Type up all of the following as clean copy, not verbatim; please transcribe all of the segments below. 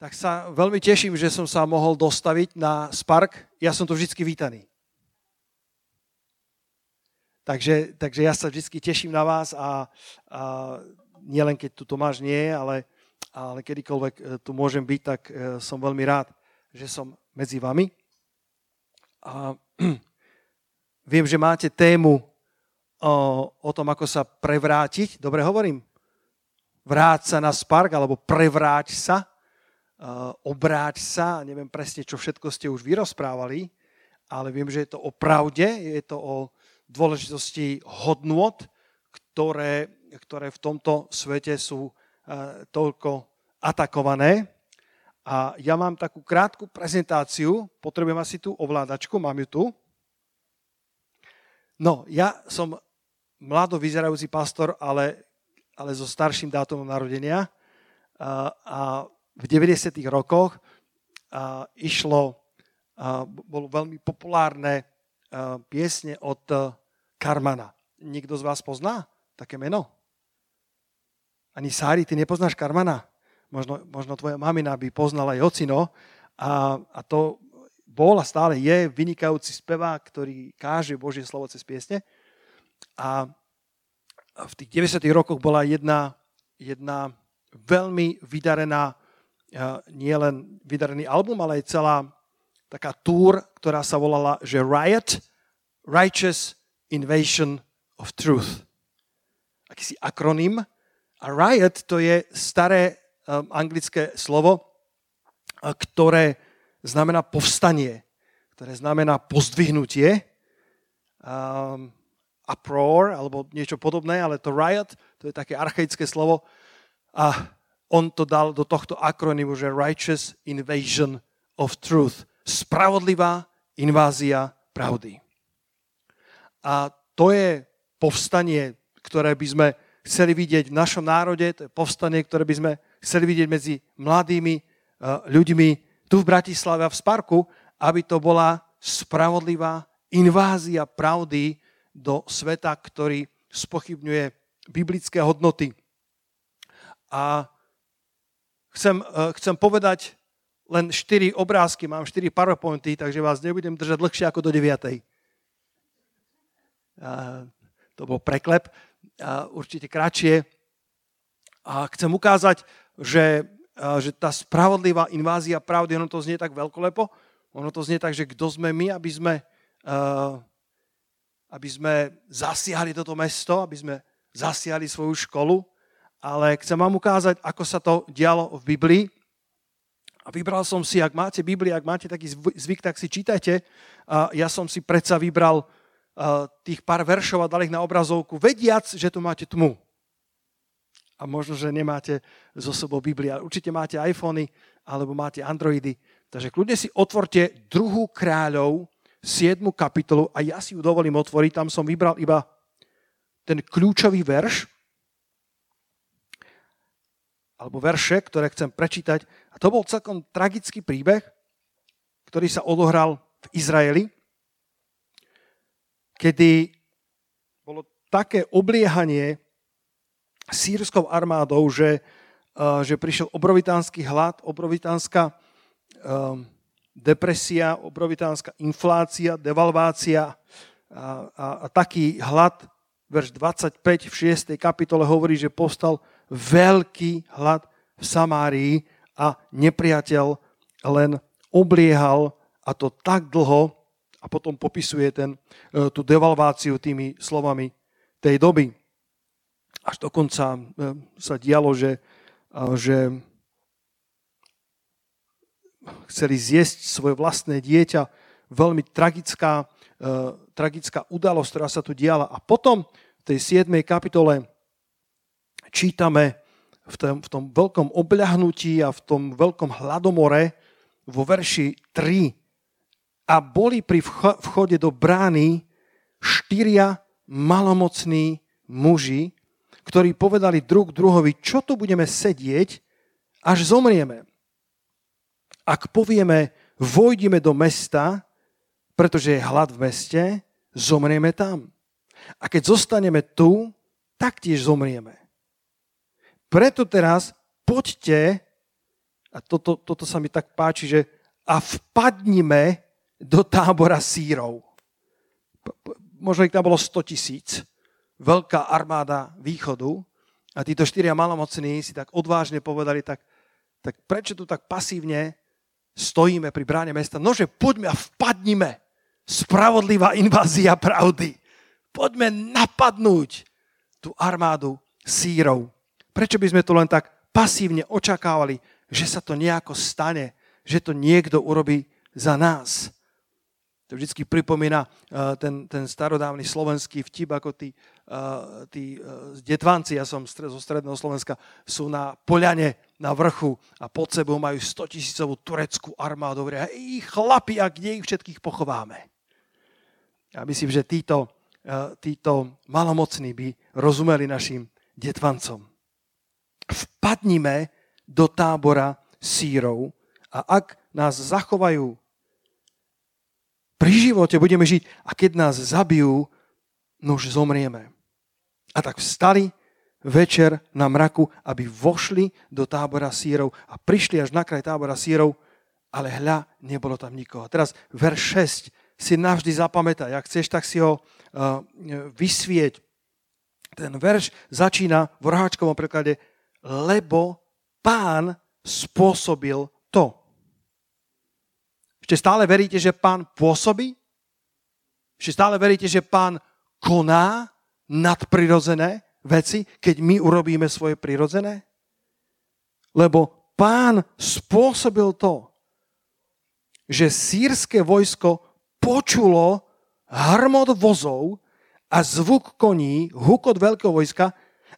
tak sa veľmi teším, že som sa mohol dostaviť na Spark. Ja som tu vždycky vítaný. Takže ja sa vždycky teším na vás a nielen keď tu Tomáš nie, ale kedykoľvek tu môžem byť, tak som veľmi rád, že som medzi vami. A viem, že máte tému o tom, ako sa prevrátiť. Dobre hovorím? Vráť sa na Spark, alebo prevráť sa. Obráť sa, neviem presne, čo všetko ste už vyrozprávali, ale viem, že je to o pravde, je to o dôležitosti hodnôt, ktoré v tomto svete sú toľko atakované. A ja mám takú krátku prezentáciu, potrebujem asi tú ovládačku, mám ju tu. No, ja som mlado vyzerajúci pastor, ale so starším dátumom narodenia a v 90. rokoch bolo veľmi populárne piesne od Karmana. Niekto z vás pozná také meno? Ani Sári, ty nepoznáš Karmana? Možno tvoja mamina by poznala Jocino. A to bol a stále je vynikajúci spevák, ktorý káže Božie slovo cez piesne. A v tých 90. rokoch bola jedna veľmi vydarená, nie len vydarený album, ale aj celá taká túr, ktorá sa volala, že Riot, Righteous Invasion of Truth. Akýsi akronym. A Riot to je staré anglické slovo, ktoré znamená povstanie, ktoré znamená pozdvihnutie, uproar alebo niečo podobné, ale to Riot, to je také archaické slovo a on to dal do tohto akronymu, že Righteous Invasion of Truth. Spravodlivá invázia pravdy. A to je povstanie, ktoré by sme chceli vidieť v našom národe, to je povstanie, ktoré by sme chceli vidieť medzi mladými ľuďmi tu v Bratislave a v Sparku, aby to bola spravodlivá invázia pravdy do sveta, ktorý spochybňuje biblické hodnoty. A chcem povedať len 4 obrázky, mám 4 PowerPointy, takže vás nebudem držať dlhšie ako do 9. To bol preklep, určite kratšie. A chcem ukázať, že tá spravodlivá invázia pravdy, ono to znie tak veľkolepo, ono to znie tak, že kto sme my, aby sme zasiahli toto mesto, aby sme zasiahli svoju školu, ale chcem vám ukázať, ako sa to dialo v Biblii. A vybral som si, ak máte Bibliu, ak máte taký zvyk, tak si čítajte. A ja som si predsa vybral tých pár veršov a dal ich na obrazovku, vediac, že tu máte tmu. A možno, že nemáte zo sebou Bibliu. Určite máte iPhony, alebo máte Androidy. Takže kľudne si otvorte 2. Kráľov, 7. kapitolu a ja si ju dovolím otvoriť. Tam som vybral iba ten kľúčový verš, alebo verše, ktoré chcem prečítať. A to bol celkom tragický príbeh, ktorý sa odohral v Izraeli, kedy bolo také obliehanie sírskou armádou, že prišiel obrovitánsky hlad, obrovitánska depresia, obrovitánska inflácia, devalvácia a taký hlad. Verš 25 v 6. kapitole hovorí, že povstal veľký hlad v Samárii a nepriateľ len obliehal a to tak dlho a potom popisuje tú devalváciu tými slovami tej doby. Až dokonca sa dialo, že chceli zjesť svoje vlastné dieťa. Veľmi tragická udalosť, ktorá sa tu diala. A potom v tej 7. kapitole čítame v tom veľkom obľahnutí a v tom veľkom hladomore vo verši 3. A boli pri vchode do brány 4 malomocní muži, ktorí povedali druh druhovi, čo tu budeme sedieť, až zomrieme. Ak povieme, vojdime do mesta, pretože je hlad v meste, zomrieme tam. A keď zostaneme tu, taktiež zomrieme. Preto teraz poďte A toto sa mi tak páči, že a vpadnime do tábora sírov. Možno ich tam bolo 100 000. Veľká armáda východu. A títo 4 malomocní si tak odvážne povedali, tak prečo tu tak pasívne stojíme pri bráne mesta? Nože poďme a vpadnime. Spravodlivá invázia pravdy. Poďme napadnúť tú armádu sírov. Prečo by sme to len tak pasívne očakávali, že sa to nejako stane, že to niekto urobí za nás? To vždycky pripomína ten starodávny slovenský vtip, ako tí detvanci, ja som zo stredného Slovenska, sú na poľane na vrchu a pod sebou majú 100-tisícovú tureckú armádu. Hej, chlapi, a kde ich všetkých pochováme? Ja myslím, že títo malomocní by rozumeli našim detvancom. Vpadnime do tábora sírov a ak nás zachovajú pri živote, budeme žiť, a keď nás zabijú, no už zomrieme. A tak vstali večer na mraku, aby vošli do tábora sírov a prišli až na kraj tábora sírov, ale hľa, nebolo tam nikoho. Teraz verš 6 si navždy zapamätaj. Ak chceš, tak si ho vysvieť. Ten verš začína v roháčkovom preklade, lebo Pán spôsobil to. Ešte stále veríte, že Pán pôsobí? Ešte stále veríte, že Pán koná nadprirodzené veci, keď my urobíme svoje prirodzené? Lebo Pán spôsobil to, že sýrske vojsko počulo hrmot vozov a zvuk koní, hukot veľkého vojska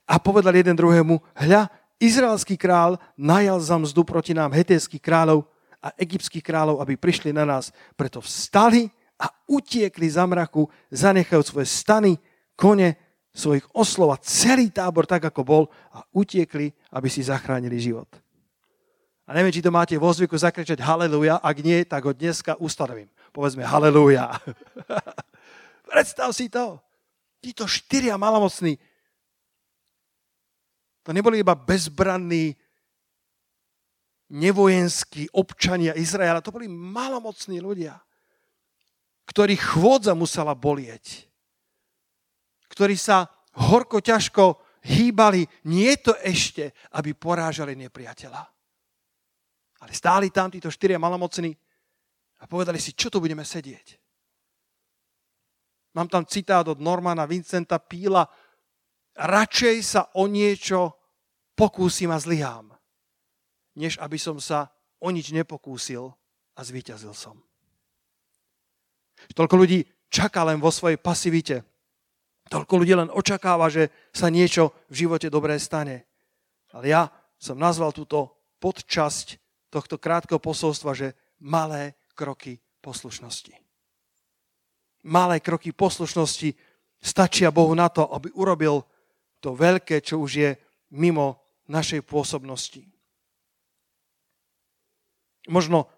a povedal jeden druhému, hľa, izraelský král najal za mzdu proti nám hetejských kráľov a egyptských kráľov, aby prišli na nás. Preto vstali a utiekli za mraku, zanechajú svoje stany, kone, svojich oslov a celý tábor tak, ako bol a utiekli, aby si zachránili život. A neviem, či to máte vo zvyku zakričať haleluja, ak nie, tak ho dneska ustanovím. Povedzme haleluja. Predstav si to. Títo 4 malomocní, to neboli iba bezbranní nevojenskí občania Izraela. To boli malomocní ľudia, ktorých chôdza musela bolieť, ktorí sa horko ťažko hýbali, nie to ešte, aby porážali nepriateľa. Ale stáli tam títo 4 malomocní a povedali si, čo tu budeme sedieť. Mám tam citát od Normana Vincenta Píla, radšej sa o niečo pokúsim a zlyhám, než aby som sa o nič nepokúsil a zvíťazil som. Toľko ľudí čaká len vo svojej pasivite. Toľko ľudí len očakáva, že sa niečo v živote dobré stane. Ale ja som nazval túto podčasť tohto krátkeho posolstva, že malé kroky poslušnosti. Malé kroky poslušnosti stačia Bohu na to, aby urobil to veľké, čo už je mimo našej pôsobnosti. Možno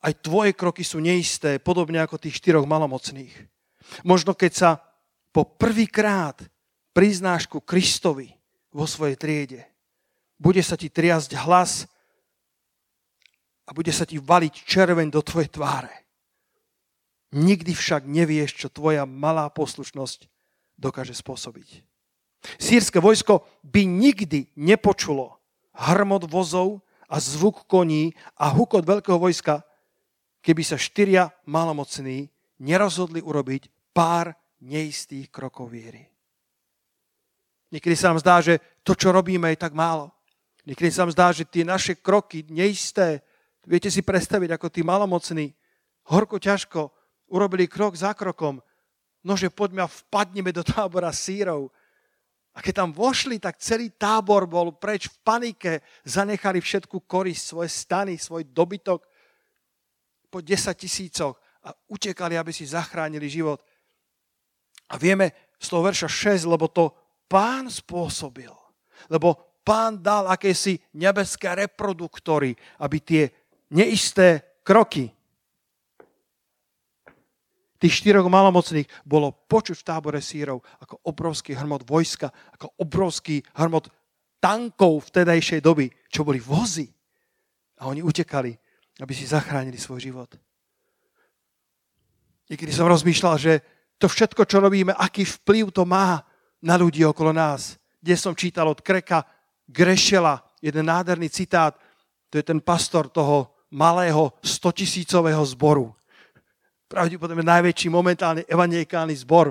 aj tvoje kroky sú neisté, podobne ako tých 4 malomocných. Možno keď sa po prvýkrát priznáš ku Kristovi vo svojej triede, bude sa ti triasť hlas a bude sa ti valiť červeň do tvojej tváre. Nikdy však nevieš, čo tvoja malá poslušnosť dokáže spôsobiť. Sýrske vojsko by nikdy nepočulo hrmot vozov a zvuk koní a hukot veľkého vojska, keby sa 4 malomocní nerozhodli urobiť pár neistých krokov viery. Niekedy sa nám zdá, že to, čo robíme, je tak málo. Niekedy sa nám zdá, že tie naše kroky neisté, viete si predstaviť, ako tí malomocní horko ťažko urobili krok za krokom, nože poďme a vpadneme do tábora sírov. A keď tam vošli, tak celý tábor bol preč v panike. Zanechali všetku korisť, svoje stany, svoj dobytok po 10 000 a utekali, aby si zachránili život. A vieme z toho verša 6, lebo to Pán spôsobil. Lebo Pán dal akési nebeské reproduktory, aby tie neisté kroky tých 4 malomocných bolo počuť v tábore sírov ako obrovský hrmot vojska, ako obrovský hrmot tankov vtedajšej doby, čo boli vozy. A oni utekali, aby si zachránili svoj život. Niekedy som rozmýšľal, že to všetko, čo robíme, aký vplyv to má na ľudí okolo nás. Dnes som čítal od Kreka Grešela jeden nádherný citát. To je ten pastor toho malého 100-tisícového zboru. Pravdepodobne najväčší momentálny evanjelikálny zbor.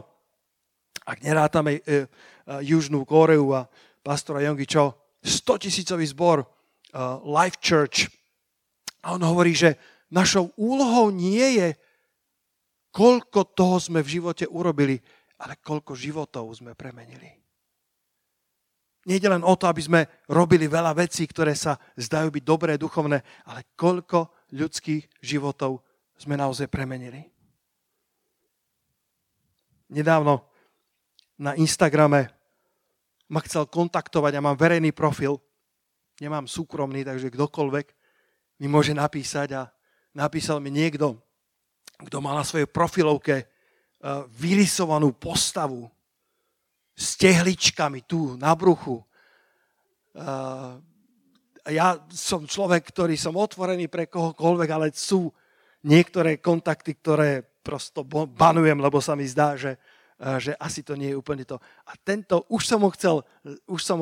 Ak nerátame Južnú Kóreu a pastora Jongi Cho, 100-tisícový zbor Life Church. A on hovorí, že našou úlohou nie je, koľko toho sme v živote urobili, ale koľko životov sme premenili. Nejde len o to, aby sme robili veľa vecí, ktoré sa zdajú byť dobré, duchovné, ale koľko ľudských životov sme naozaj premenili. Nedávno na Instagrame ma chcel kontaktovať, ja mám verejný profil, nemám súkromný, takže kdokoľvek mi môže napísať a napísal mi niekto, kto mal na svojej profilovke vyrysovanú postavu s tehličkami tu na bruchu. Ja som človek, ktorý som otvorený pre kohokoľvek, ale sú niektoré kontakty, ktoré prosto banujem, lebo sa mi zdá, že asi to nie je úplne to. A tento, už som ho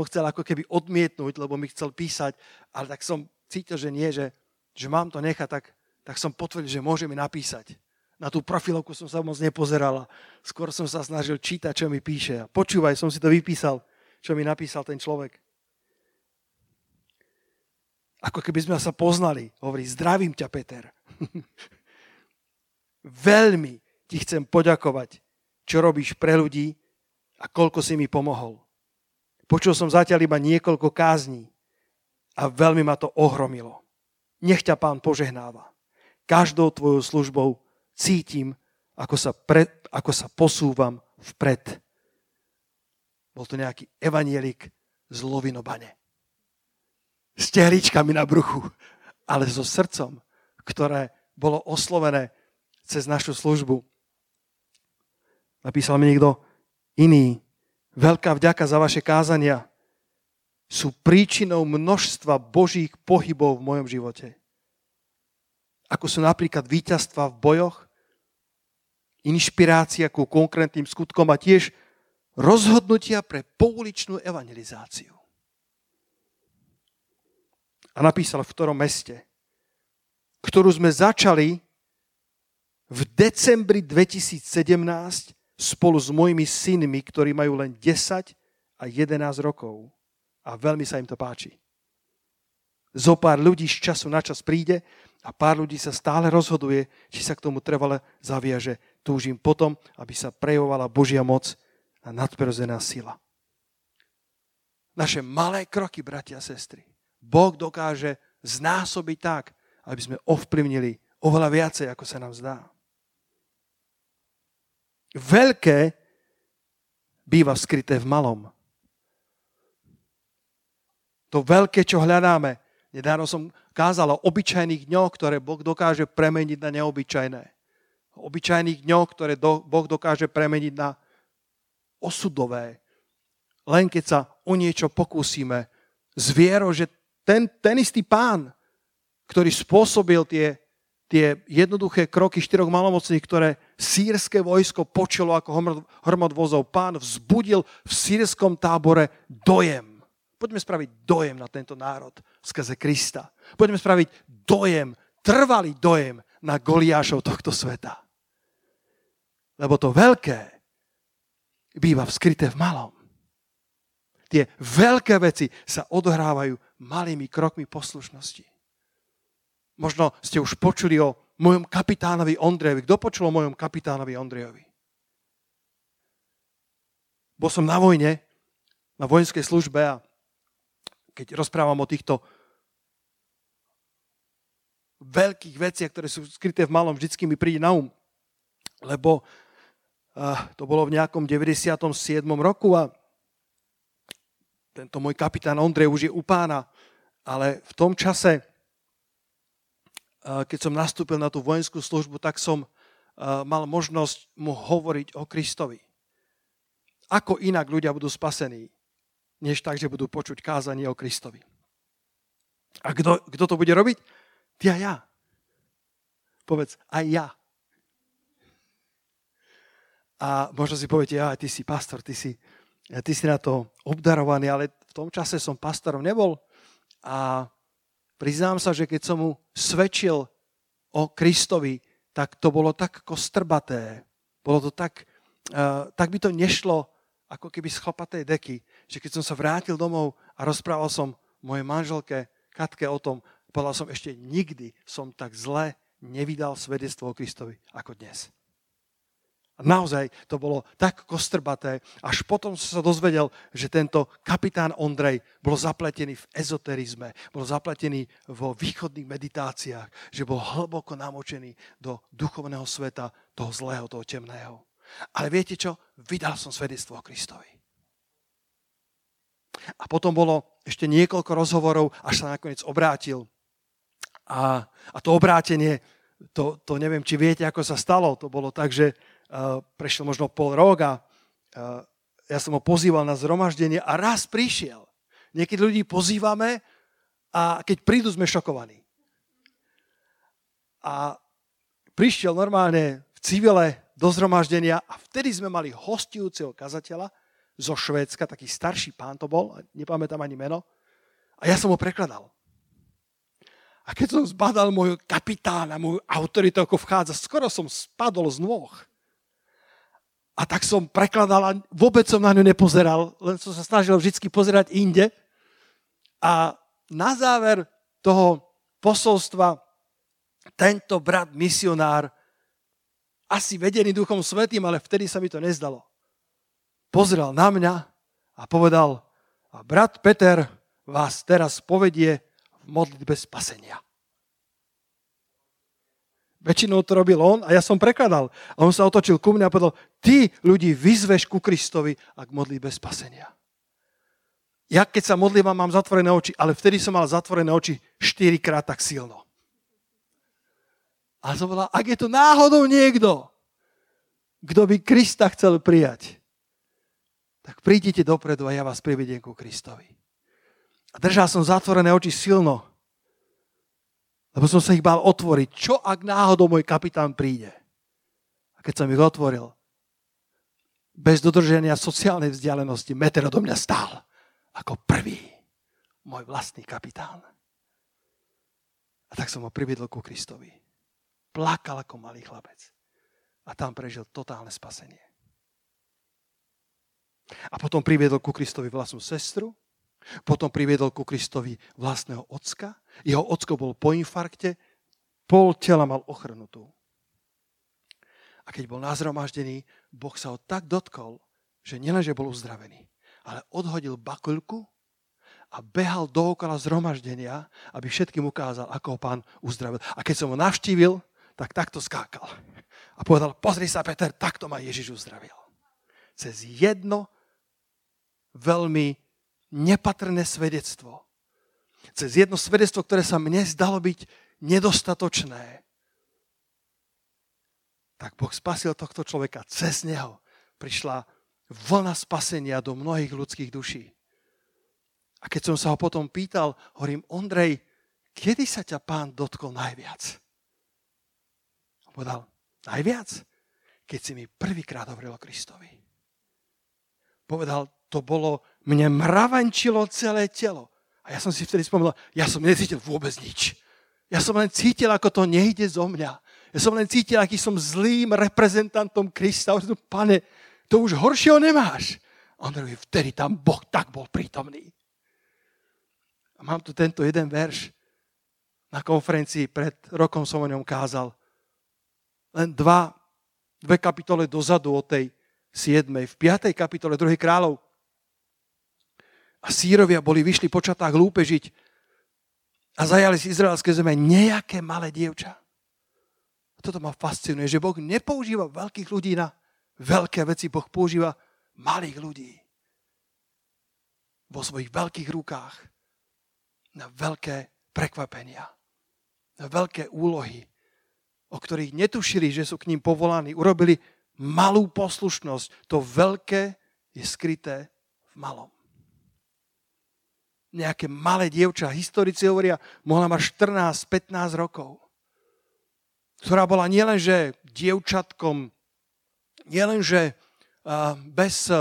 chcel ako keby odmietnúť, lebo mi chcel písať, ale tak som cítil, že nie, že mám to nechať, tak som potvrdil, že môže mi napísať. Na tú profilovku som sa moc nepozerala. Skôr som sa snažil čítať, čo mi píše. A počúvaj, som si to vypísal, čo mi napísal ten človek. Ako keby sme sa poznali. Hovorí, zdravím ťa, Peter. Veľmi ti chcem poďakovať, čo robíš pre ľudí a koľko si mi pomohol. Počul som zatiaľ iba niekoľko kázní a veľmi ma to ohromilo. Nech ťa Pán požehnáva. Každou tvojou službou cítim, ako sa posúvam vpred. Bol to nejaký evanjelik z Lovinobane. S tehličkami na bruchu, ale so srdcom, ktoré bolo oslovené cez našu službu. Napísal mi niekto iný. Veľká vďaka za vaše kázania. Sú príčinou množstva Božích pohybov v mojom živote. Ako sú napríklad víťazstva v bojoch, inšpirácia ku konkrétnym skutkom a tiež rozhodnutia pre pouličnú evangelizáciu. A napísal, v ktorom meste, ktorú sme začali v decembri 2017 spolu s mojimi synmi, ktorí majú len 10 a 11 rokov. A veľmi sa im to páči. Zo pár ľudí z času na čas príde a pár ľudí sa stále rozhoduje, či sa k tomu trvale zaviaže. Túžim potom, aby sa prejavovala Božia moc a nadprirodzená sila. Naše malé kroky, bratia a sestry, Boh dokáže znásobiť tak, aby sme ovplyvnili oveľa viacej, ako sa nám zdá. Veľké býva skryté v malom. To veľké, čo hľadáme, nedávno som kázal o obyčajných dňoch, ktoré Boh dokáže premeniť na neobyčajné. O obyčajných dňoch, ktoré Boh dokáže premeniť na osudové. Len keď sa o niečo pokúsime s vierou, že ten istý Pán, ktorý spôsobil tie jednoduché kroky 4 malomocných, ktoré sýrske vojsko počulo ako hrmot vozov, Pán vzbudil v sírskom tábore dojem. Poďme spraviť dojem na tento národ skrze Krista. Poďme spraviť dojem, trvalý dojem na Goliášov tohto sveta. Lebo to veľké býva skryté v malom. Tie veľké veci sa odohrávajú malými krokmi poslušnosti. Možno ste už počuli o mojom kapitánovi Ondrejovi. Kto počul o mojom kapitánovi Ondrejovi? Bol som na vojne, na vojenskej službe a keď rozprávam o týchto veľkých veciach, ktoré sú skryté v malom, vždycky mi príde na um. Lebo to bolo v nejakom 97. roku a tento môj kapitán Ondrej už je u Pána. Ale v tom čase, keď som nastúpil na tú vojenskú službu, tak som mal možnosť mu hovoriť o Kristovi. Ako inak ľudia budú spasení, než tak, že budú počuť kázanie o Kristovi. A kto to bude robiť? Ty a ja. Povedz, aj ja. A možno si poviete, ja, ty si pastor, ty si na to obdarovaný, ale v tom čase som pastorom nebol. A priznám sa, že keď som mu svedčil o Kristovi, tak to bolo tak kostrbaté. Bolo to tak, tak by to nešlo ako keby z chlapatej deky, že keď som sa vrátil domov a rozprával som mojej manželke Katke o tom, povedal som, ešte nikdy som tak zle nevydal svedectvo o Kristovi ako dnes. Naozaj to bolo tak kostrbaté, až potom som sa dozvedel, že tento kapitán Ondrej bol zapletený v ezoterizme, bol zapletený vo východných meditáciách, že bol hlboko namočený do duchovného sveta, toho zlého, toho temného. Ale viete čo? Vydal som svedectvo o Kristovi. A potom bolo ešte niekoľko rozhovorov, až sa nakoniec obrátil. A to obrátenie, to neviem, či viete, ako sa stalo. To bolo tak, že prešiel možno pol roka, ja som ho pozýval na zhromaždenie a raz prišiel. Niekedy ľudí pozývame a keď prídu, sme šokovaní. A prišiel normálne v civile do zhromaždenia a vtedy sme mali hostujúceho kazateľa zo Švédska, taký starší pán to bol, nepamätám ani meno, a ja som ho prekladal. A keď som zbadal môjho kapitána, môj autoritu, ako vchádza, skoro som spadol z nôh. A tak som prekladal a vôbec som na ňu nepozeral, len som sa snažil vždy pozerať inde. A na záver toho posolstva tento brat misionár, asi vedený Duchom Svätým, ale vtedy sa mi to nezdalo, pozrel na mňa a povedal, a brat Peter vás teraz povedie v modlitbe spasenia. Väčšinou to robil on a ja som prekladal. A on sa otočil ku mne a povedal, ty ľudí vyzveš ku Kristovi a k modlitbe spasenia. Ja keď sa modlím, mám zatvorené oči, ale vtedy som mal zatvorené oči 4-krát tak silno. A som povedal, ak je to náhodou niekto, kto by Krista chcel prijať, tak príďte dopredu a ja vás privediem ku Kristovi. A držal som zatvorené oči silno, lebo som sa ich bál otvoriť. Čo ak náhodou môj kapitán príde? A keď som ich otvoril, bez dodrženia sociálnej vzdialenosti, meter odo mňa stál ako prvý môj vlastný kapitán. A tak som ho priviedol ku Kristovi. Plakal ako malý chlapec. A tam prežil totálne spasenie. A potom priviedol ku Kristovi vlastnú sestru, potom priviedol ku Kristovi vlastného ocka. Jeho ocko bol po infarkte, pol tela mal ochrnutú. A keď bol nazhromaždený, Boh sa ho tak dotkol, že nielenže bol uzdravený, ale odhodil bakuľku a behal dookola zhromaždenia, aby všetkým ukázal, ako ho Pán uzdravil. A keď som ho navštívil, tak takto skákal. A povedal, pozri sa, Peter, takto ma Ježiš uzdravil. Cez jedno veľmi nepatrné svedectvo. Cez jedno svedectvo, ktoré sa mne zdalo byť nedostatočné. Tak Boh spasil tohto človeka. Cez neho prišla vlna spasenia do mnohých ľudských duší. A keď som sa ho potom pýtal, hovorím, Ondrej, kedy sa ťa Pán dotkol najviac? A povedal, najviac? Keď si mi prvýkrát hovoril o Kristovi. Povedal, to bolo, mne mravenčilo celé telo. A ja som si vtedy spomenul, ja som necítil vôbec nič. Ja som len cítil, ako to nejde zo mňa. Ja som len cítil, aký som zlým reprezentantom Krista. Pane, to už horšieho nemáš. A on hovorí, vtedy tam Boh tak bol prítomný. A mám tu tento jeden verš. Na konferencii pred rokom som o ňom kázal. Len dve kapitole dozadu od tej 7. V 5. kapitole 2. kráľov a Sírovia vyšli po čatách lúpežiť a zajali z izraelskej zeme nejaké malé dievča. A toto ma fascinuje, že Boh nepoužíva veľkých ľudí na veľké veci, Boh používa malých ľudí vo svojich veľkých rukách na veľké prekvapenia, na veľké úlohy, o ktorých netušili, že sú k ním povolaní. Urobili malú poslušnosť. To veľké je skryté v malom. nejaké malé dievča, historici hovoria, mohla mať 14-15 rokov, ktorá bola nielenže dievčatkom, nielenže bez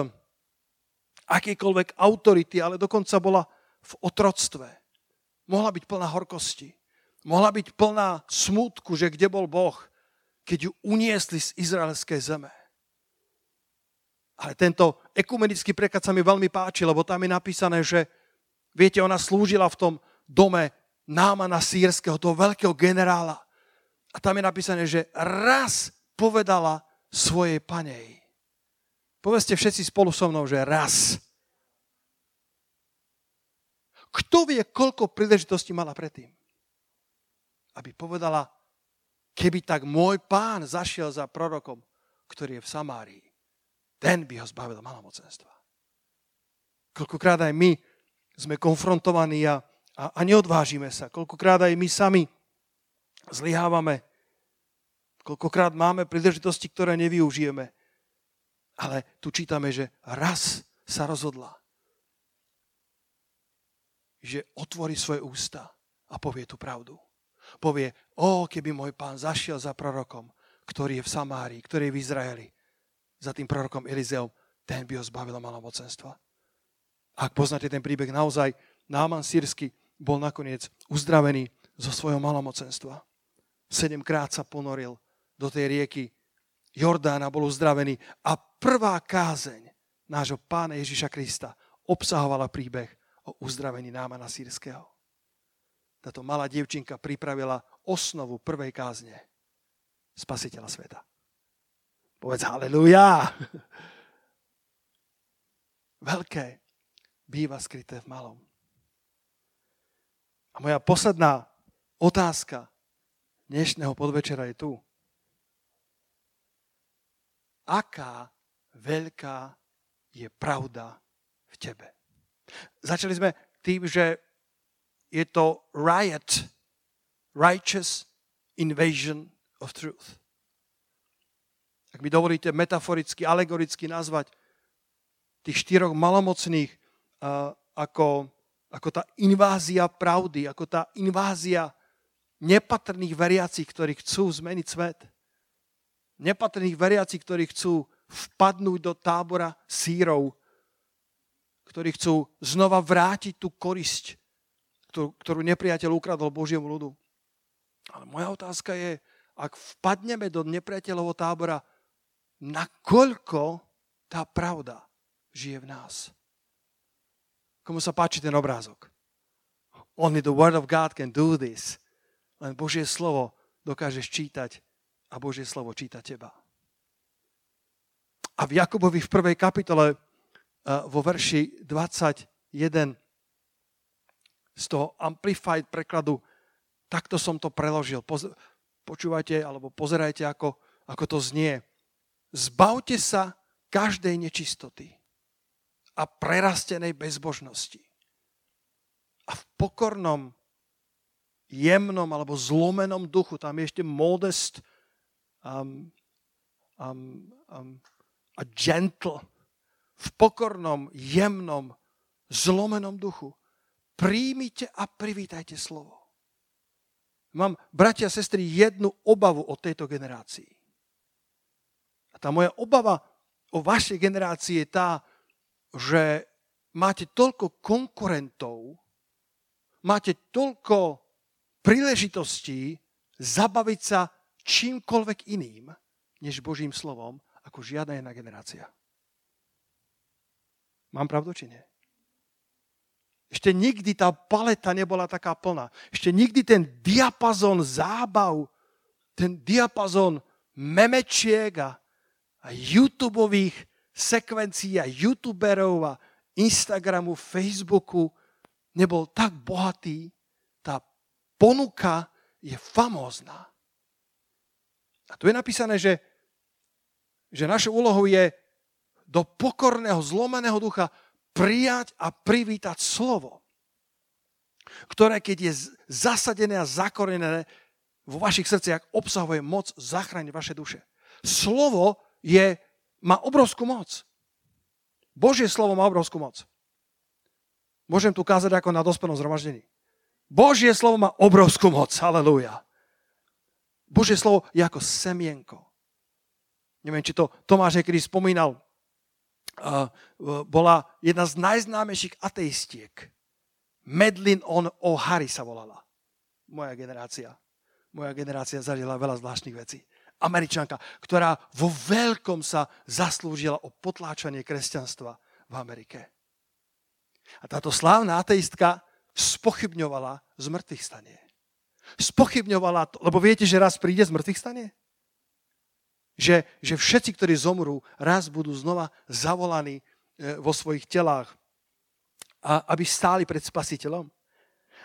akejkoľvek autority, ale dokonca bola v otroctve. Mohla byť plná horkosti. Mohla byť plná smútku, že kde bol Boh, keď ju uniesli z izraelskej zeme. Ale tento ekumenický preklad sa mi veľmi páči, lebo tam je napísané, že viete, ona slúžila v tom dome Námana sýrskeho, toho veľkého generála. A tam je napísané, že raz povedala svojej panej. Povedzte všetci spolu so mnou, že raz. Kto vie, koľko príležitostí mala predtým? Aby povedala, keby tak môj pán zašiel za prorokom, ktorý je v Samárii, ten by ho zbavil malomocenstva. Koľkokrát aj my sme konfrontovaní a neodvážime sa. Koľkokrát aj my sami zlyhávame. Koľkokrát máme príležitosti, ktoré nevyužijeme. Ale tu čítame, že raz sa rozhodla, že otvorí svoje ústa a povie tú pravdu. Povie, keby môj pán zašiel za prorokom, ktorý je v Samárii, ktorý je v Izraeli, za tým prorokom Elizeom, ten by ho zbavil malomocenstva. Ak poznáte ten príbeh, naozaj Náman sírsky bol nakoniec uzdravený zo svojho malomocenstva. 7-krát sa ponoril do tej rieky Jordána, bol uzdravený a prvá kázeň nášho pána Ježiša Krista obsahovala príbeh o uzdravení Námana sírskeho. Táto malá dievčinka pripravila osnovu prvej kázne Spasiteľa sveta. Povedz halelujá. Veľké býva skryté v malom. A moja posledná otázka dnešného podvečera je tu. Aká veľká je pravda v tebe? Začali sme tým, že je to Riot, Righteous Invasion of Truth. Ak mi dovolíte metaforicky, alegoricky nazvať tých 4 malomocných ako tá invázia pravdy, ako tá invázia nepatrných veriacich, ktorí chcú zmeniť svet. Nepatrných veriacich, ktorí chcú vpadnúť do tábora sírov, ktorí chcú znova vrátiť tú korisť, ktorú nepriateľ ukradol Božiemu ľudu. Ale moja otázka je, ak vpadneme do nepriateľovho tábora, nakoľko tá pravda žije v nás. Komu sa páči ten obrázok? Only the word of God can do this. Len Božie slovo dokážeš čítať a Božie slovo číta teba. A v Jakubovi v 1. kapitole vo verši 21 z toho Amplified prekladu takto som to preložil. Počúvajte alebo pozerajte, ako to znie. Zbavte sa každej nečistoty a prerastenej bezbožnosti. A v pokornom, jemnom alebo zlomenom duchu, tam je ešte modest a gentle, v pokornom, jemnom, zlomenom duchu príjmite a privítajte slovo. Mám, bratia a sestry, jednu obavu o tejto generácii. A tá moja obava o vašej generácii je tá, že máte toľko konkurentov, máte toľko príležitostí zabaviť sa čímkoľvek iným, než Božím slovom, ako žiadna jedna generácia. Mám pravdu, či nie? Ešte nikdy tá paleta nebola taká plná. Ešte nikdy ten diapazon zábav, ten diapazon memečiek a YouTubeových sekvencií a YouTuberov a Instagramu, Facebooku nebol tak bohatý. Tá ponuka je famózna. A tu je napísané, že našou úlohou je do pokorného, zlomeného ducha prijať a privítať slovo, ktoré, keď je zasadené a zakorenené vo vašich srdciach, obsahuje moc zachrániť vaše duše. Slovo má obrovskú moc. Božie slovo má obrovskú moc. Môžem tu kázať ako na dospelom zhromaždení. Božie slovo má obrovskú moc. Halelúja. Božie slovo je ako semienko. Neviem, či to Tomáš niekedy spomínal. Bola jedna z najznámejších ateistiek. Medlin O'Harry sa volala. Moja generácia zažila veľa zvláštnych vecí. Američanka, ktorá vo veľkom sa zaslúžila o potláčanie kresťanstva v Amerike. A táto slávna ateistka spochybňovala zmrtvých stanie. Spochybňovala to, lebo viete, že raz príde zmrtvých stanie? Že všetci, ktorí zomrú, raz budú znova zavolaní vo svojich telách, aby stáli pred Spasiteľom.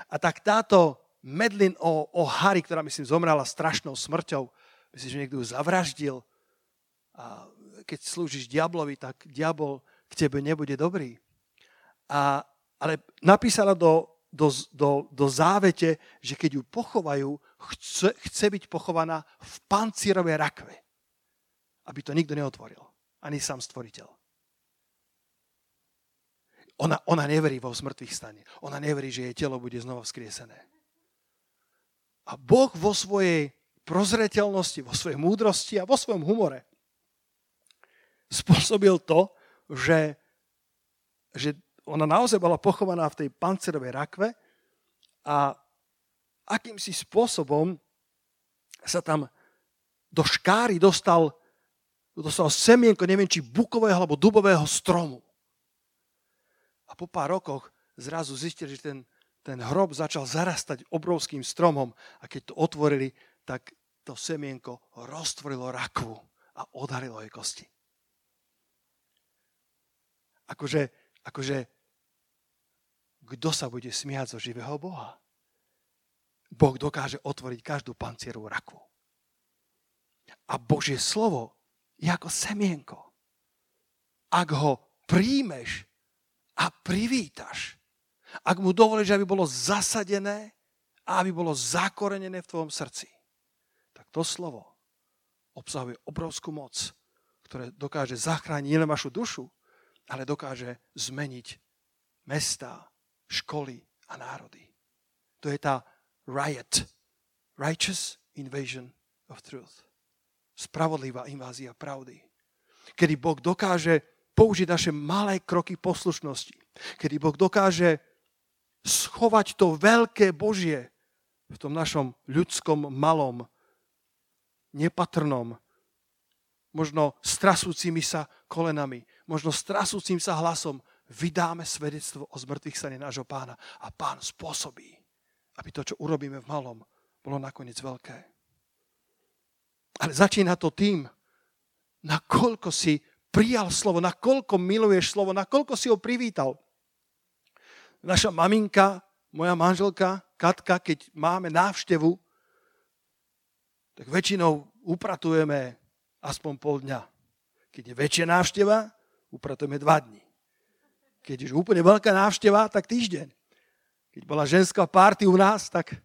A tak táto Medlin O'Harry, ktorá, myslím, zomrala strašnou smrťou, myslím, že niekto ju zavraždil. A keď slúžiš diablovi, tak diabol k tebe nebude dobrý. Ale napísala do závete, že keď ju pochovajú, chce byť pochovaná v pancírovej rakve. Aby to nikto neotvoril. Ani sám stvoriteľ. Ona neverí vo zmrtvých stane. Ona neverí, že jej telo bude znova vzkriesené. A Boh vo svojej prozreteľnosti, vo svojej múdrosti a vo svojom humore spôsobil to, že ona naozaj bola pochovaná v tej pancierovej rakve a akýmsi spôsobom sa tam do škáry dostal semienko, neviem, či bukového alebo dubového stromu. A po pár rokoch zrazu zistili, že ten hrob začal zarastať obrovským stromom a keď to otvorili, tak to semienko roztvorilo rakvu a odharilo jej kosti. Akože kto sa bude smiať zo živého Boha? Boh dokáže otvoriť každú pancierovú rakvu. A Božie slovo je ako semienko. Ak ho príjmeš a privítaš, ak mu dovolíš, aby bolo zasadené a aby bolo zakorenené v tvojom srdci, tak to slovo obsahuje obrovskú moc, ktoré dokáže zachrániť nielen vašu dušu, ale dokáže zmeniť mestá, školy a národy. To je tá Riot, Righteous Invasion of Truth. Spravodlivá invázia pravdy. Kedy Boh dokáže použiť naše malé kroky poslušnosti. Kedy Boh dokáže schovať to veľké Božie v tom našom ľudskom, malom, nepatrnom, možno strasúcimi sa kolenami, možno strasúcim sa hlasom, vydáme svedectvo o zmrtvých stane nášho Pána a Pán spôsobí, aby to, čo urobíme v malom, bolo nakoniec veľké. Ale začína to tým, nakoľko si prijal slovo, nakoľko miluješ slovo, nakoľko si ho privítal. Naša maminka, moja manželka, Katka, keď máme návštevu, tak väčšinou upratujeme aspoň pol dňa. Keď je väčšia návšteva, upratujeme 2 dni. Keď už úplne veľká návšteva, tak týždeň. Keď bola ženská párty u nás, tak...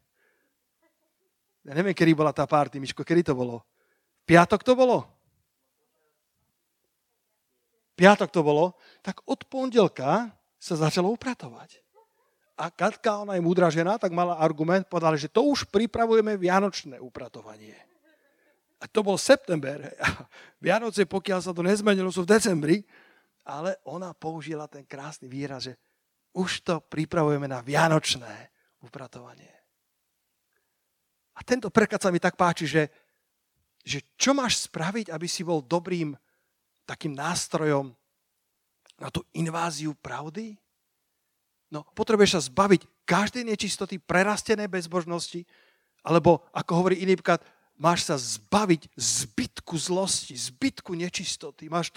Ja neviem, kedy bola tá párty, Miško, kedy to bolo? Piatok to bolo. Tak od pondelka sa začalo upratovať. A Katka, ona je múdra žena, tak mala argument, povedala, že to už pripravujeme vianočné upratovanie. A to bol september. A Vianoce, pokiaľ sa to nezmenilo, sú v decembri, ale ona použila ten krásny výraz, že už to pripravujeme na vianočné upratovanie. A tento preklad sa mi tak páči, že čo máš spraviť, aby si bol dobrým takým nástrojom na tú inváziu pravdy? No, potrebuješ sa zbaviť každej nečistoty, prerastenej bezbožnosti, alebo, ako hovorí iný príklad, máš sa zbaviť zbytku zlosti, zbytku nečistoty. Máš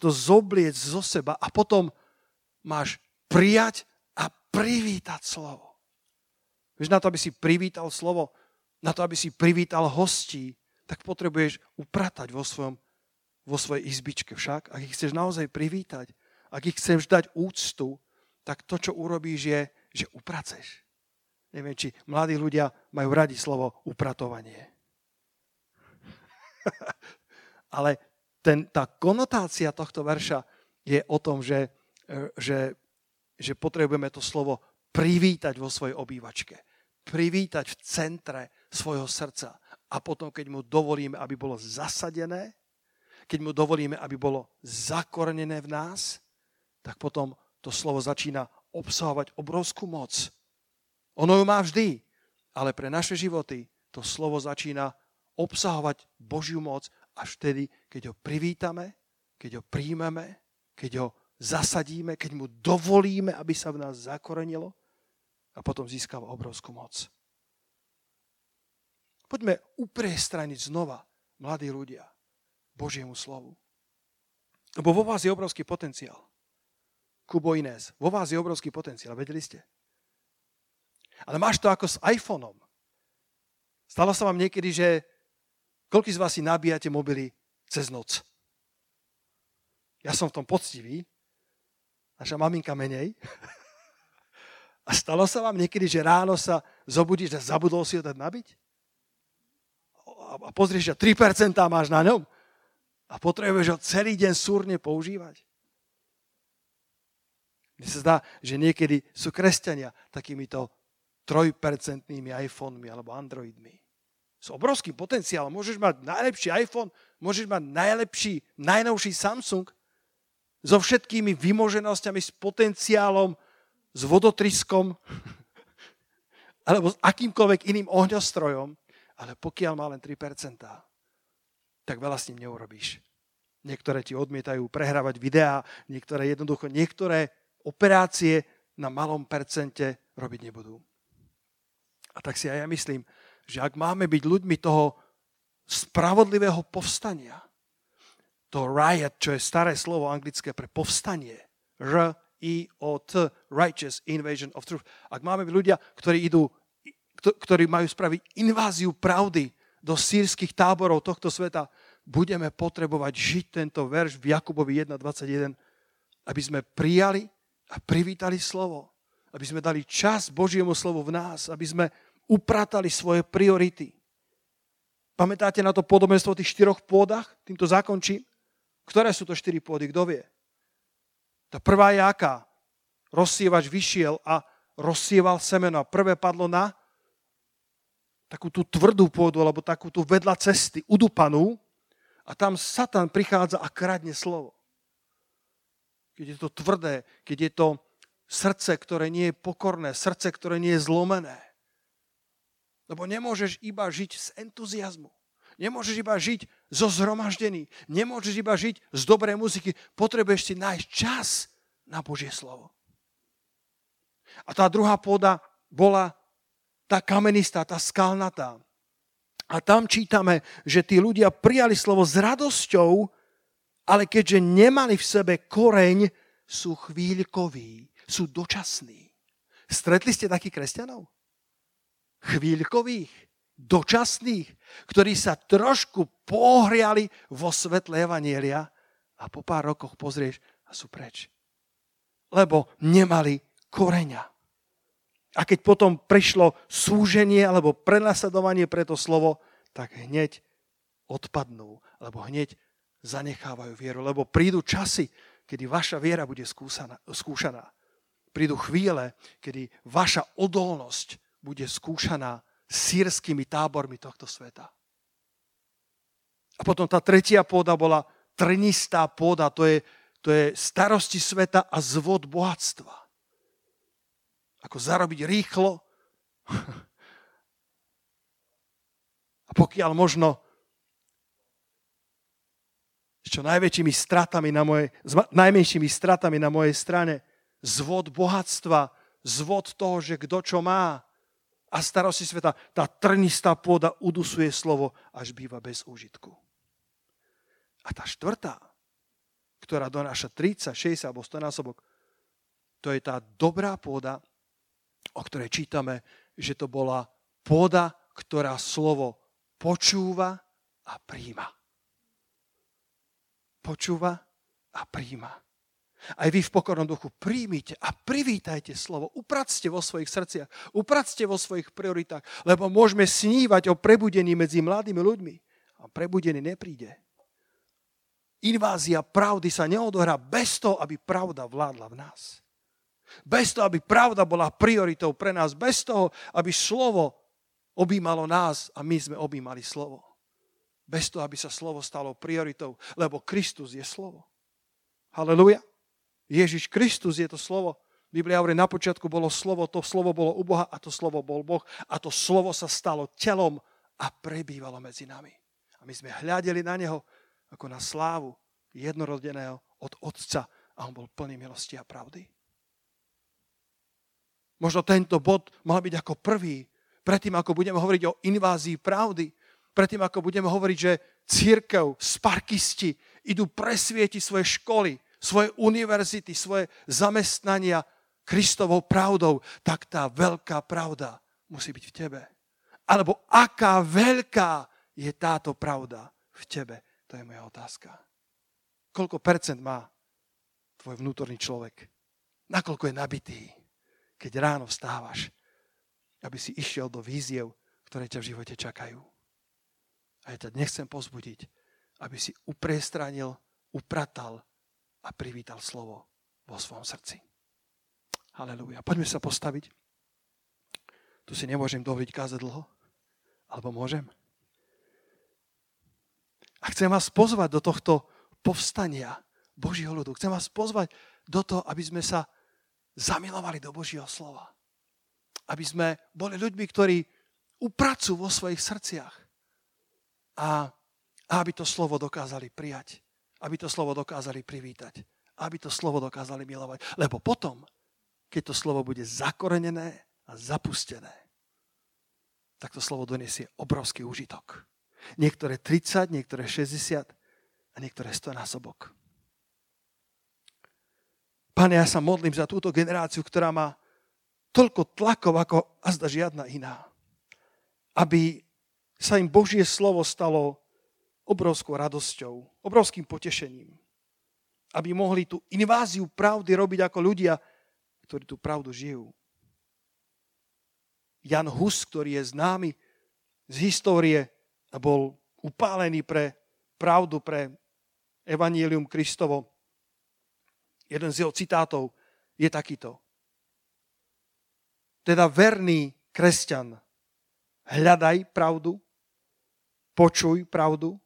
to zobliec zo seba a potom máš prijať a privítať slovo. Vieš, na to, aby si privítal slovo, na to, aby si privítal hostí, tak potrebuješ upratať vo svojej izbičke však. Ak ich chceš naozaj privítať, ak ich chceš dať úctu, tak to, čo urobíš, je, že upraceš. Neviem, či mladí ľudia majú radi slovo upratovanie. Ale tá konotácia tohto verša je o tom, že že potrebujeme to slovo privítať vo svojej obývačke. Privítať v centre svojho srdca. A potom, keď mu dovolíme, aby bolo zasadené, keď mu dovolíme, aby bolo zakorenené v nás, tak potom to slovo začína obsahovať obrovskú moc. Ono ju má vždy, ale pre naše životy to slovo začína obsahovať Božiu moc až vtedy, keď ho privítame, keď ho príjmeme, keď ho zasadíme, keď mu dovolíme, aby sa v nás zakorenilo a potom získava obrovskú moc. Poďme uprestraniť znova, mladí ľudia, Božiemu slovu. Lebo vo vás je obrovský potenciál. Kubo Inés, vo vás je obrovský potenciál, vedeli ste? Ale máš to ako s iPhoneom. Stalo sa vám niekedy, že koľko z vás si nabíjate mobily cez noc? Ja som v tom poctivý, naša maminka menej. A stalo sa vám niekedy, že ráno sa zobudíš a zabudol si ho dať nabiť? A pozrieš, že 3% máš na ňom a potrebuješ ho celý deň súrne používať. Mne sa zdá, že niekedy sú kresťania takýmito 3% iPhonemi alebo Androidmi. S obrovským potenciálom. Môžeš mať najlepší iPhone, môžeš mať najnovší Samsung so všetkými vymoženosťami, s potenciálom, s vodotryskom alebo s akýmkoľvek iným ohňostrojom, ale pokiaľ má len 3%, tak veľa s ním neurobíš. Niektoré ti odmietajú prehrávať videá, niektoré operácie na malom percente robiť nebudú. A tak si aj ja myslím, že ak máme byť ľuďmi toho spravodlivého povstania, to riot, čo je staré slovo anglické pre povstanie, R-I-O-T, Righteous Invasion of Truth, ak máme byť ľudia, ktorí majú spraviť inváziu pravdy do sýrskych táborov tohto sveta, budeme potrebovať žiť tento verš v Jakubovi 1.21, aby sme prijali a privítali slovo, aby sme dali čas Božiemu slovu v nás, aby sme upratali svoje priority. Pamätáte na to podobenstvo o tých 4 pôdach? Týmto zakončím. Ktoré sú to 4 pôdy? Kto vie? Tá prvá je aká? Rozsievač vyšiel a rozsieval semeno. Prvé padlo na takú tú tvrdú pôdu, alebo takú tú vedľa cesty, udupanú. A tam Satan prichádza a kradne slovo. Keď je to tvrdé, keď je to srdce, ktoré nie je pokorné, srdce, ktoré nie je zlomené. Lebo nemôžeš iba žiť z entuziazmu. Nemôžeš iba žiť zo zhromaždení. Nemôžeš iba žiť z dobrej muziky. Potrebuješ si nájsť čas na Božie slovo. A tá druhá pôda bola tá kamenistá, tá skalnatá. A tam čítame, že tí ľudia prijali slovo s radosťou, ale keďže nemali v sebe koreň, sú chvíľkoví. Sú dočasní. Stretli ste takých kresťanov? Chvíľkových, dočasných, ktorí sa trošku pohriali vo svetle evanjelia a po pár rokoch pozrieš a sú preč. Lebo nemali koreňa. A keď potom prišlo súženie alebo prenasledovanie pre to slovo, tak hneď odpadnú, alebo hneď zanechávajú vieru, lebo prídu časy, kedy vaša viera bude skúšaná. Prídu chvíle, kedy vaša odolnosť bude skúšaná sýrskymi tábormi tohto sveta. A potom tá tretia pôda bola trnistá pôda, to je starosti sveta a zvod bohatstva. Ako zarobiť rýchlo a pokiaľ možno s čo najväčšími stratami najmenšími stratami na mojej strane, zvod bohatstva, zvod toho, že kto čo má a starosti sveta, tá trnistá pôda udusuje slovo, až býva bez úžitku. A tá štvrtá, ktorá donáša 30, 60 alebo 100 násobok, to je tá dobrá pôda, o ktorej čítame, že to bola pôda, ktorá slovo počúva a príjma. Počúva a príjma. Aj vy v pokornom duchu príjmite a privítajte slovo. Upracte vo svojich srdciach, upracte vo svojich prioritách, lebo môžeme snívať o prebudení medzi mladými ľuďmi a prebudený nepríde. Invázia pravdy sa neodohrá bez toho, aby pravda vládla v nás. Bez toho, aby pravda bola prioritou pre nás. Bez toho, aby slovo objímalo nás a my sme objímali slovo. Bez toho, aby sa slovo stalo prioritou, lebo Kristus je slovo. Halelúja. Ježiš Kristus je to slovo. Biblia hovorí, na počiatku bolo slovo, to slovo bolo u Boha a to slovo bol Boh a to slovo sa stalo telom a prebývalo medzi nami. A my sme hľadeli na neho ako na slávu jednorodeného od Otca a on bol plný milosti a pravdy. Možno tento bod mal byť ako prvý, predtým ako budeme hovoriť o invázii pravdy, predtým ako budeme hovoriť, že cirkev, sparkisti idú presvietiť svoje školy, svoje univerzity, svoje zamestnania Kristovou pravdou, tak tá veľká pravda musí byť v tebe. Alebo aká veľká je táto pravda v tebe? To je moja otázka. Koľko percent má tvoj vnútorný človek? Nakoľko je nabitý? Keď ráno vstávaš, aby si išiel do víziev, ktoré ťa v živote čakajú. A ja ťa nechcem pozbudiť, aby si uprestranil, upratal a privítal slovo vo svojom srdci. Halelúja. Poďme sa postaviť. Tu si nemôžem dovoliť kázať dlho, alebo môžem. A chcem vás pozvať do tohto povstania Božího ľudu. Chcem vás pozvať do toho, aby sme sa zamilovali do Božieho slova. Aby sme boli ľuďmi, ktorí upracujú vo svojich srdciach a aby to slovo dokázali prijať, aby to slovo dokázali privítať, aby to slovo dokázali milovať. Lebo potom, keď to slovo bude zakorenené a zapustené, tak to slovo donesie obrovský úžitok. Niektoré 30, niektoré 60 a niektoré 100 násobok. Pane, ja sa modlím za túto generáciu, ktorá má toľko tlakov, ako azda žiadna iná. Aby sa im Božie slovo stalo obrovskou radosťou, obrovským potešením. Aby mohli tú inváziu pravdy robiť ako ľudia, ktorí tú pravdu žijú. Jan Hus, ktorý je známy z histórie a bol upálený pre pravdu, pre evanjelium Kristovo. Jeden z jeho citátov je takýto. Teda verný kresťan, hľadaj pravdu, počuj pravdu,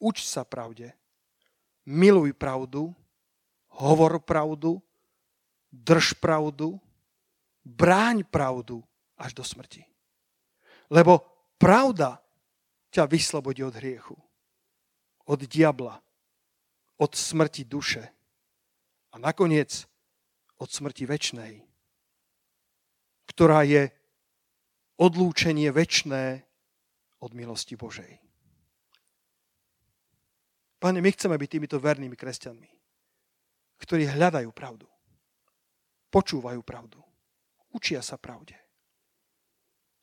uč sa pravde, miluj pravdu, hovor pravdu, drž pravdu, bráň pravdu až do smrti. Lebo pravda ťa vyslobodí od hriechu, od diabla, od smrti duše. A nakoniec od smrti večnej, ktorá je odlúčenie večné od milosti Božej. Pane, my chceme byť týmito vernými kresťanmi, ktorí hľadajú pravdu, počúvajú pravdu, učia sa pravde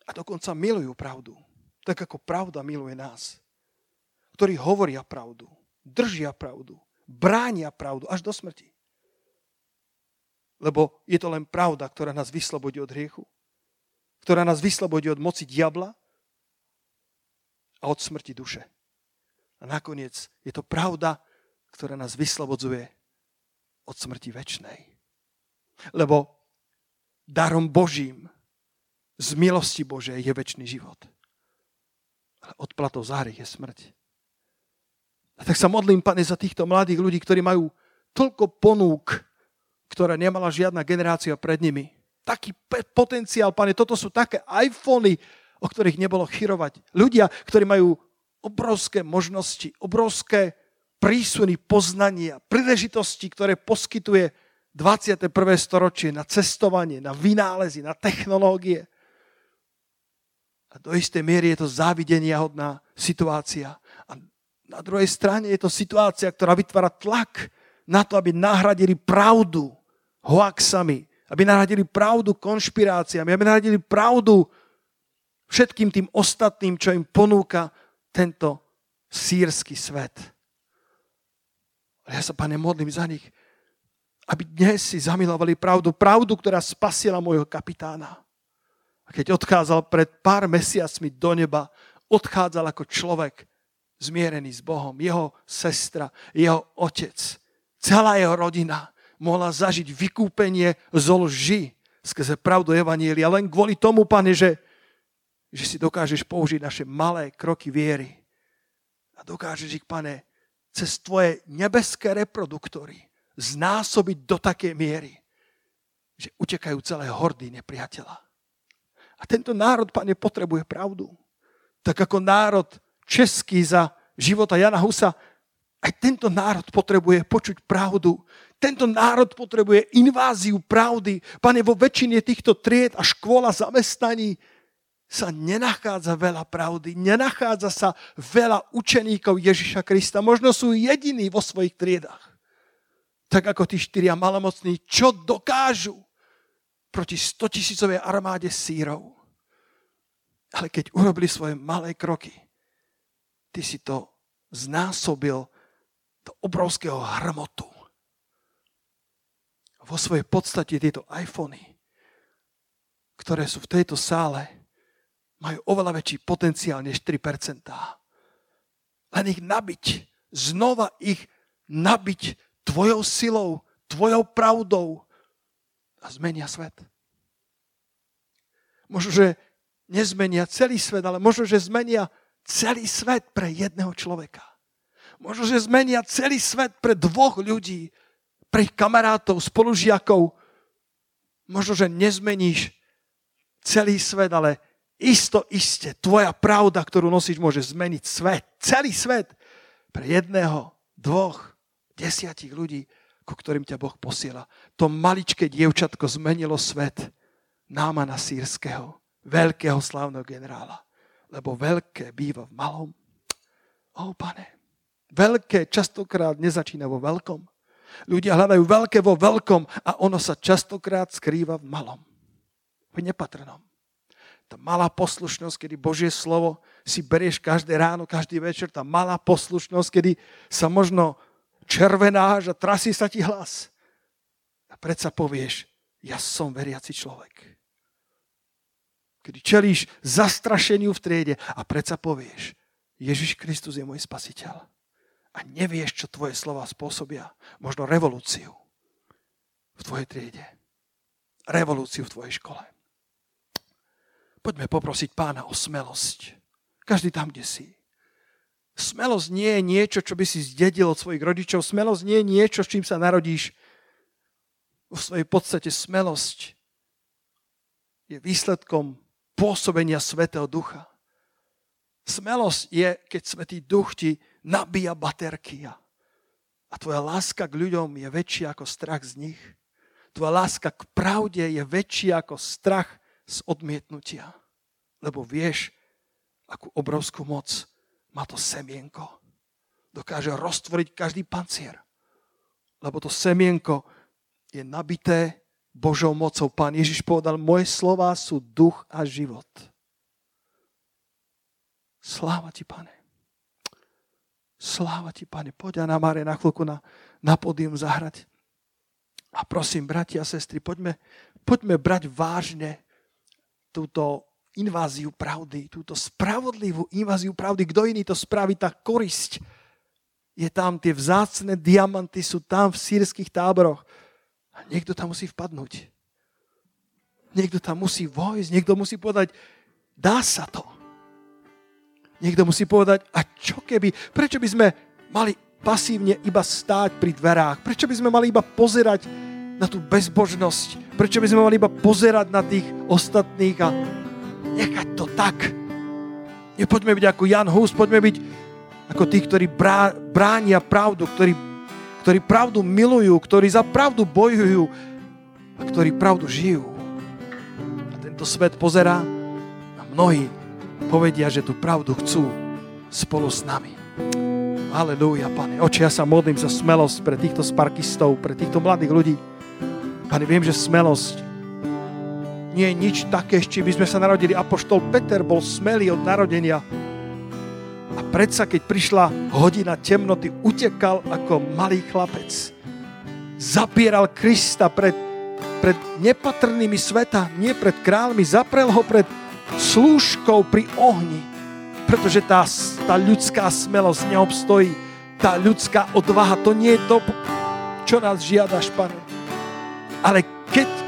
a dokonca milujú pravdu, tak ako pravda miluje nás, ktorí hovoria pravdu, držia pravdu, bránia pravdu až do smrti. Lebo je to len pravda, ktorá nás vyslobodí od hriechu, ktorá nás vyslobodí od moci diabla a od smrti duše. A nakoniec je to pravda, ktorá nás vyslobodzuje od smrti večnej. Lebo darom Božím, z milosti Božej je večný život. Ale odplatou za hriech je smrť. A tak sa modlím, Pane, za týchto mladých ľudí, ktorí majú toľko ponúk, ktoré nemala žiadna generácia pred nimi. Taký potenciál, Pane, toto sú také iPhony, o ktorých nebolo chyrovať. Ľudia, ktorí majú obrovské možnosti, obrovské prísuny poznania, príležitosti, ktoré poskytuje 21. storočie na cestovanie, na vynálezy, na technológie. A do istej miery je to závideniahodná situácia. A na druhej strane je to situácia, ktorá vytvára tlak na to, aby nahradili pravdu hoaxami, aby nahradili pravdu konšpiráciami, aby nahradili pravdu všetkým tým ostatným, čo im ponúka tento sýrsky svet. Ale ja sa, Pane, modlím za nich, aby dnes si zamilovali pravdu, pravdu, ktorá spasila môjho kapitána. A keď odchádzal pred pár mesiacmi do neba, odchádzal ako človek zmierený s Bohom, jeho sestra, jeho otec, celá jeho rodina, mohla zažiť vykúpenie zo lži skrze pravdu evanjelia. Len kvôli tomu, Pane, že si dokážeš použiť naše malé kroky viery. A dokážeš ich, Pane, cez tvoje nebeské reproduktory znásobiť do takej miery, že utekajú celé hordy nepriateľa. A tento národ, Pane, potrebuje pravdu. Tak ako národ český za života Jana Husa, aj tento národ potrebuje počuť pravdu. Tento národ potrebuje inváziu pravdy. Pane, vo väčšine týchto tried a škôl a zamestnaní sa nenachádza veľa pravdy, nenachádza sa veľa učeníkov Ježiša Krista. Možno sú jediní vo svojich triedách. Tak ako tí štyria malomocní, čo dokážu proti 100-tisícovej armáde sírov. Ale keď urobili svoje malé kroky, ty si to znásobil do obrovského hrmotu. Vo svojej podstate tieto iPhony, ktoré sú v tejto sále, majú oveľa väčší potenciál než 3%. Len ich nabiť, znova ich nabiť tvojou silou, tvojou pravdou a zmenia svet. Možno, že nezmenia celý svet, ale možno, že zmenia celý svet pre jedného človeka. Možno, že zmenia celý svet pre dvoch ľudí, pre ich kamarátov, spolužiakov. Možno, že nezmeníš celý svet, ale iste, tvoja pravda, ktorú nosíš, môže zmeniť svet, celý svet pre jedného, dvoch, 10 ľudí, ku ktorým ťa Boh posiela. To maličké dievčatko zmenilo svet Námana Sýrskeho, veľkého slávneho generála, lebo veľké býva v malom. Ó, Pane, veľké častokrát nezačína vo veľkom. Ľudia hľadajú veľké vo veľkom a ono sa častokrát skrýva v malom, v nepatrnom. Tá malá poslušnosť, kedy Božie slovo si berieš každé ráno, každý večer, tá malá poslušnosť, kedy sa možno červenáš a trasí sa ti hlas. A predsa povieš, ja som veriaci človek. Kedy čelíš zastrašeniu v triede a predsa povieš, Ježiš Kristus je môj spasiteľ. A nevieš, čo tvoje slova spôsobia. Možno revolúciu v tvojej triede. Revolúciu v tvojej škole. Poďme poprosiť Pána o smelosť. Každý tam, kde si. Smelosť nie je niečo, čo by si zdedil od svojich rodičov. Smelosť nie je niečo, s čím sa narodíš. V svojej podstate smelosť je výsledkom pôsobenia Svätého Ducha. Smelosť je, keď Svätý Duch ti nabíja baterky. A tvoja láska k ľuďom je väčšia ako strach z nich. Tvoja láska k pravde je väčšia ako strach z odmietnutia, lebo vieš, akú obrovskú moc má to semienko. Dokáže roztvoriť každý pancier, lebo to semienko je nabité Božou mocou. Pán Ježiš povedal, moje slová sú duch a život. Sláva ti, Pane. Sláva ti, Pane. Poď na Máre na chvíľku na pódium zahrať. A prosím, bratia a sestry, poďme brať vážne túto inváziu pravdy, túto spravodlivú inváziu pravdy. Kto iný to spraví, tá korisť je tam, tie vzácne diamanty sú tam v sýrskych táboroch. A niekto tam musí vpadnúť. Niekto tam musí vojsť, niekto musí povedať, dá sa to. Niekto musí povedať, a čo keby, prečo by sme mali pasívne iba stáť pri dverách? Prečo by sme mali iba pozerať na tú bezbožnosť? Prečo by sme mali iba pozerať na tých ostatných a nechať to tak? Nepoďme byť ako Jan Hus, poďme byť ako tí, ktorí bránia pravdu, ktorí pravdu milujú, ktorí za pravdu bojujú a ktorí pravdu žijú. A tento svet pozerá a mnohí povedia, že tú pravdu chcú spolu s nami. Halelúja, Pane. Oče, ja sa modlím za smelosť pre týchto sparkistov, pre týchto mladých ľudí. Pane, viem, že smelosť nie je nič také, s čím by sme sa narodili. Apoštol Peter bol smelý od narodenia a predsa, keď prišla hodina temnoty, utekal ako malý chlapec. Zapieral Krista pred nepatrnými sveta, nie pred kráľmi, zaprel ho pred slúžkou pri ohni, pretože tá ľudská smelosť neobstojí, tá ľudská odvaha, to nie je to, čo nás žiadaš, Pane. Ale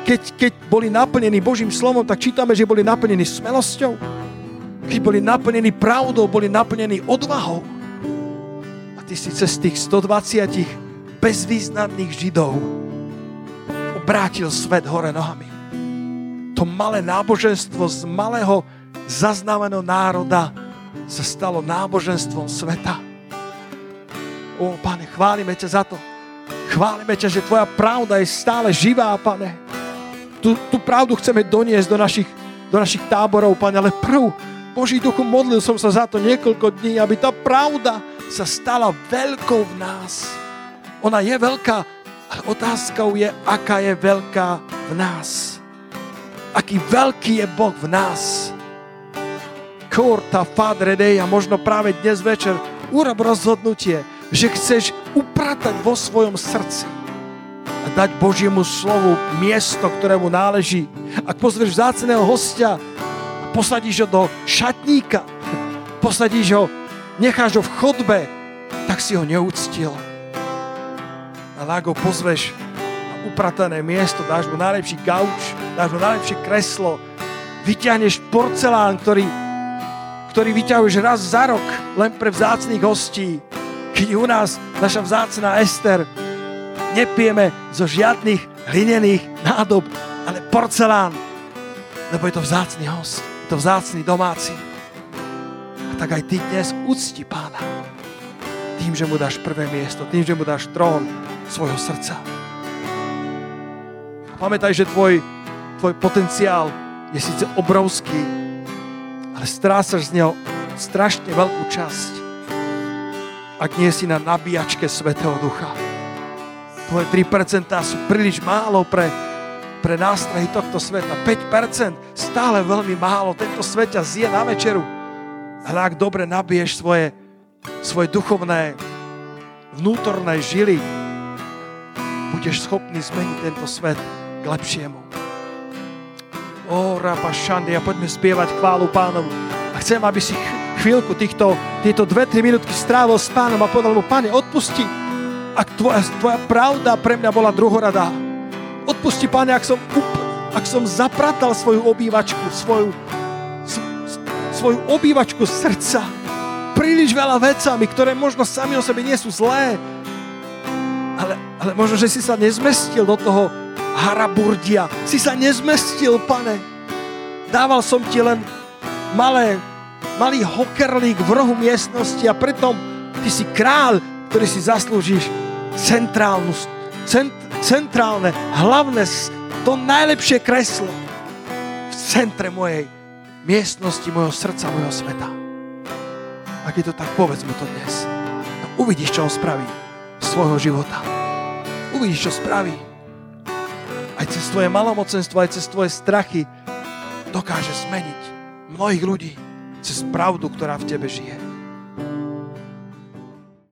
keď boli naplnení Božím slovom, tak čítame, že boli naplnení smelosťou. Keď boli naplnení pravdou, boli naplnení odvahou. A ty si cez tých 120 bezvýznamných Židov obrátil svet hore nohami. To malé náboženstvo z malého zaznaveného národa sa stalo náboženstvom sveta. O, Pane, chválime ťa za to. Chválime ťa, že tvoja pravda je stále živá, Pane. Tú pravdu chceme doniesť do našich táborov, Pane, ale prv, Boží duchu, modlil som sa za to niekoľko dní, aby tá pravda sa stala veľkou v nás. Ona je veľká, ale otázkou je, aká je veľká v nás. Aký veľký je Boh v nás. Korta, Padre Dei, a možno práve dnes večer urob rozhodnutie, že chceš upratať vo svojom srdci a dať Božiemu slovu miesto, ktoré mu náleží. Ak pozveš vzácneho hostia, posadíš ho do šatníka, posadíš ho, necháš ho v chodbe, tak si ho neúctil. Ale ak ho pozveš na upratané miesto, dáš mu najlepší gauč, dáš mu najlepšie kreslo, vyťahneš porcelán, ktorý vyťahuješ raz za rok len pre vzácnych hostí. Keď u nás naša vzácna Ester, nepijeme zo žiadnych hlinených nádob, ale porcelán, lebo je to vzácny host, je to vzácny domáci. A tak aj ty dnes ucti Pána tým, že mu dáš prvé miesto, tým, že mu dáš trón svojho srdca. A pamätaj, že tvoj potenciál je síce obrovský, ale strácaš z neho strašne veľkú časť, ak nie si na nabíjačke Svätého Ducha. Tvoje 3% sú príliš málo pre nástrahy tohto sveta. 5% stále veľmi málo. Tento svet ťa zje na večeru. Ale ak dobre nabiješ svoje duchovné, vnútorné žily, budeš schopný zmeniť tento svet k lepšiemu. Ó, Rapa Šandia, poďme spievať chválu Pánovu. A chcem, aby si chvíľku tieto 2-3 minútky strávil s Pánom a povedal mu: Pane, odpusti, ak tvoja pravda pre mňa bola druhoradá. Odpusti, Pane, ak som zapratal svoju obývačku, svoju obývačku srdca príliš veľa vecami, ktoré možno sami o sebe nie sú zlé, ale možno, že si sa nezmestil do toho haraburdia. Si sa nezmestil, Pane. Dával som ti len malý hokerlík v rohu miestnosti a pritom ty si kráľ, ktorý si zaslúžiš centrálne, hlavné, to najlepšie kreslo v centre mojej miestnosti, mojho srdca, mojho sveta. Ak je to tak, povedz mu to dnes. Uvidíš, čo on spraví z svojho života. Uvidíš, čo spraví. Aj cez tvoje malomocenstvo, aj cez tvoje strachy dokáže zmeniť mnohých ľudí cez pravdu, ktorá v tebe žije.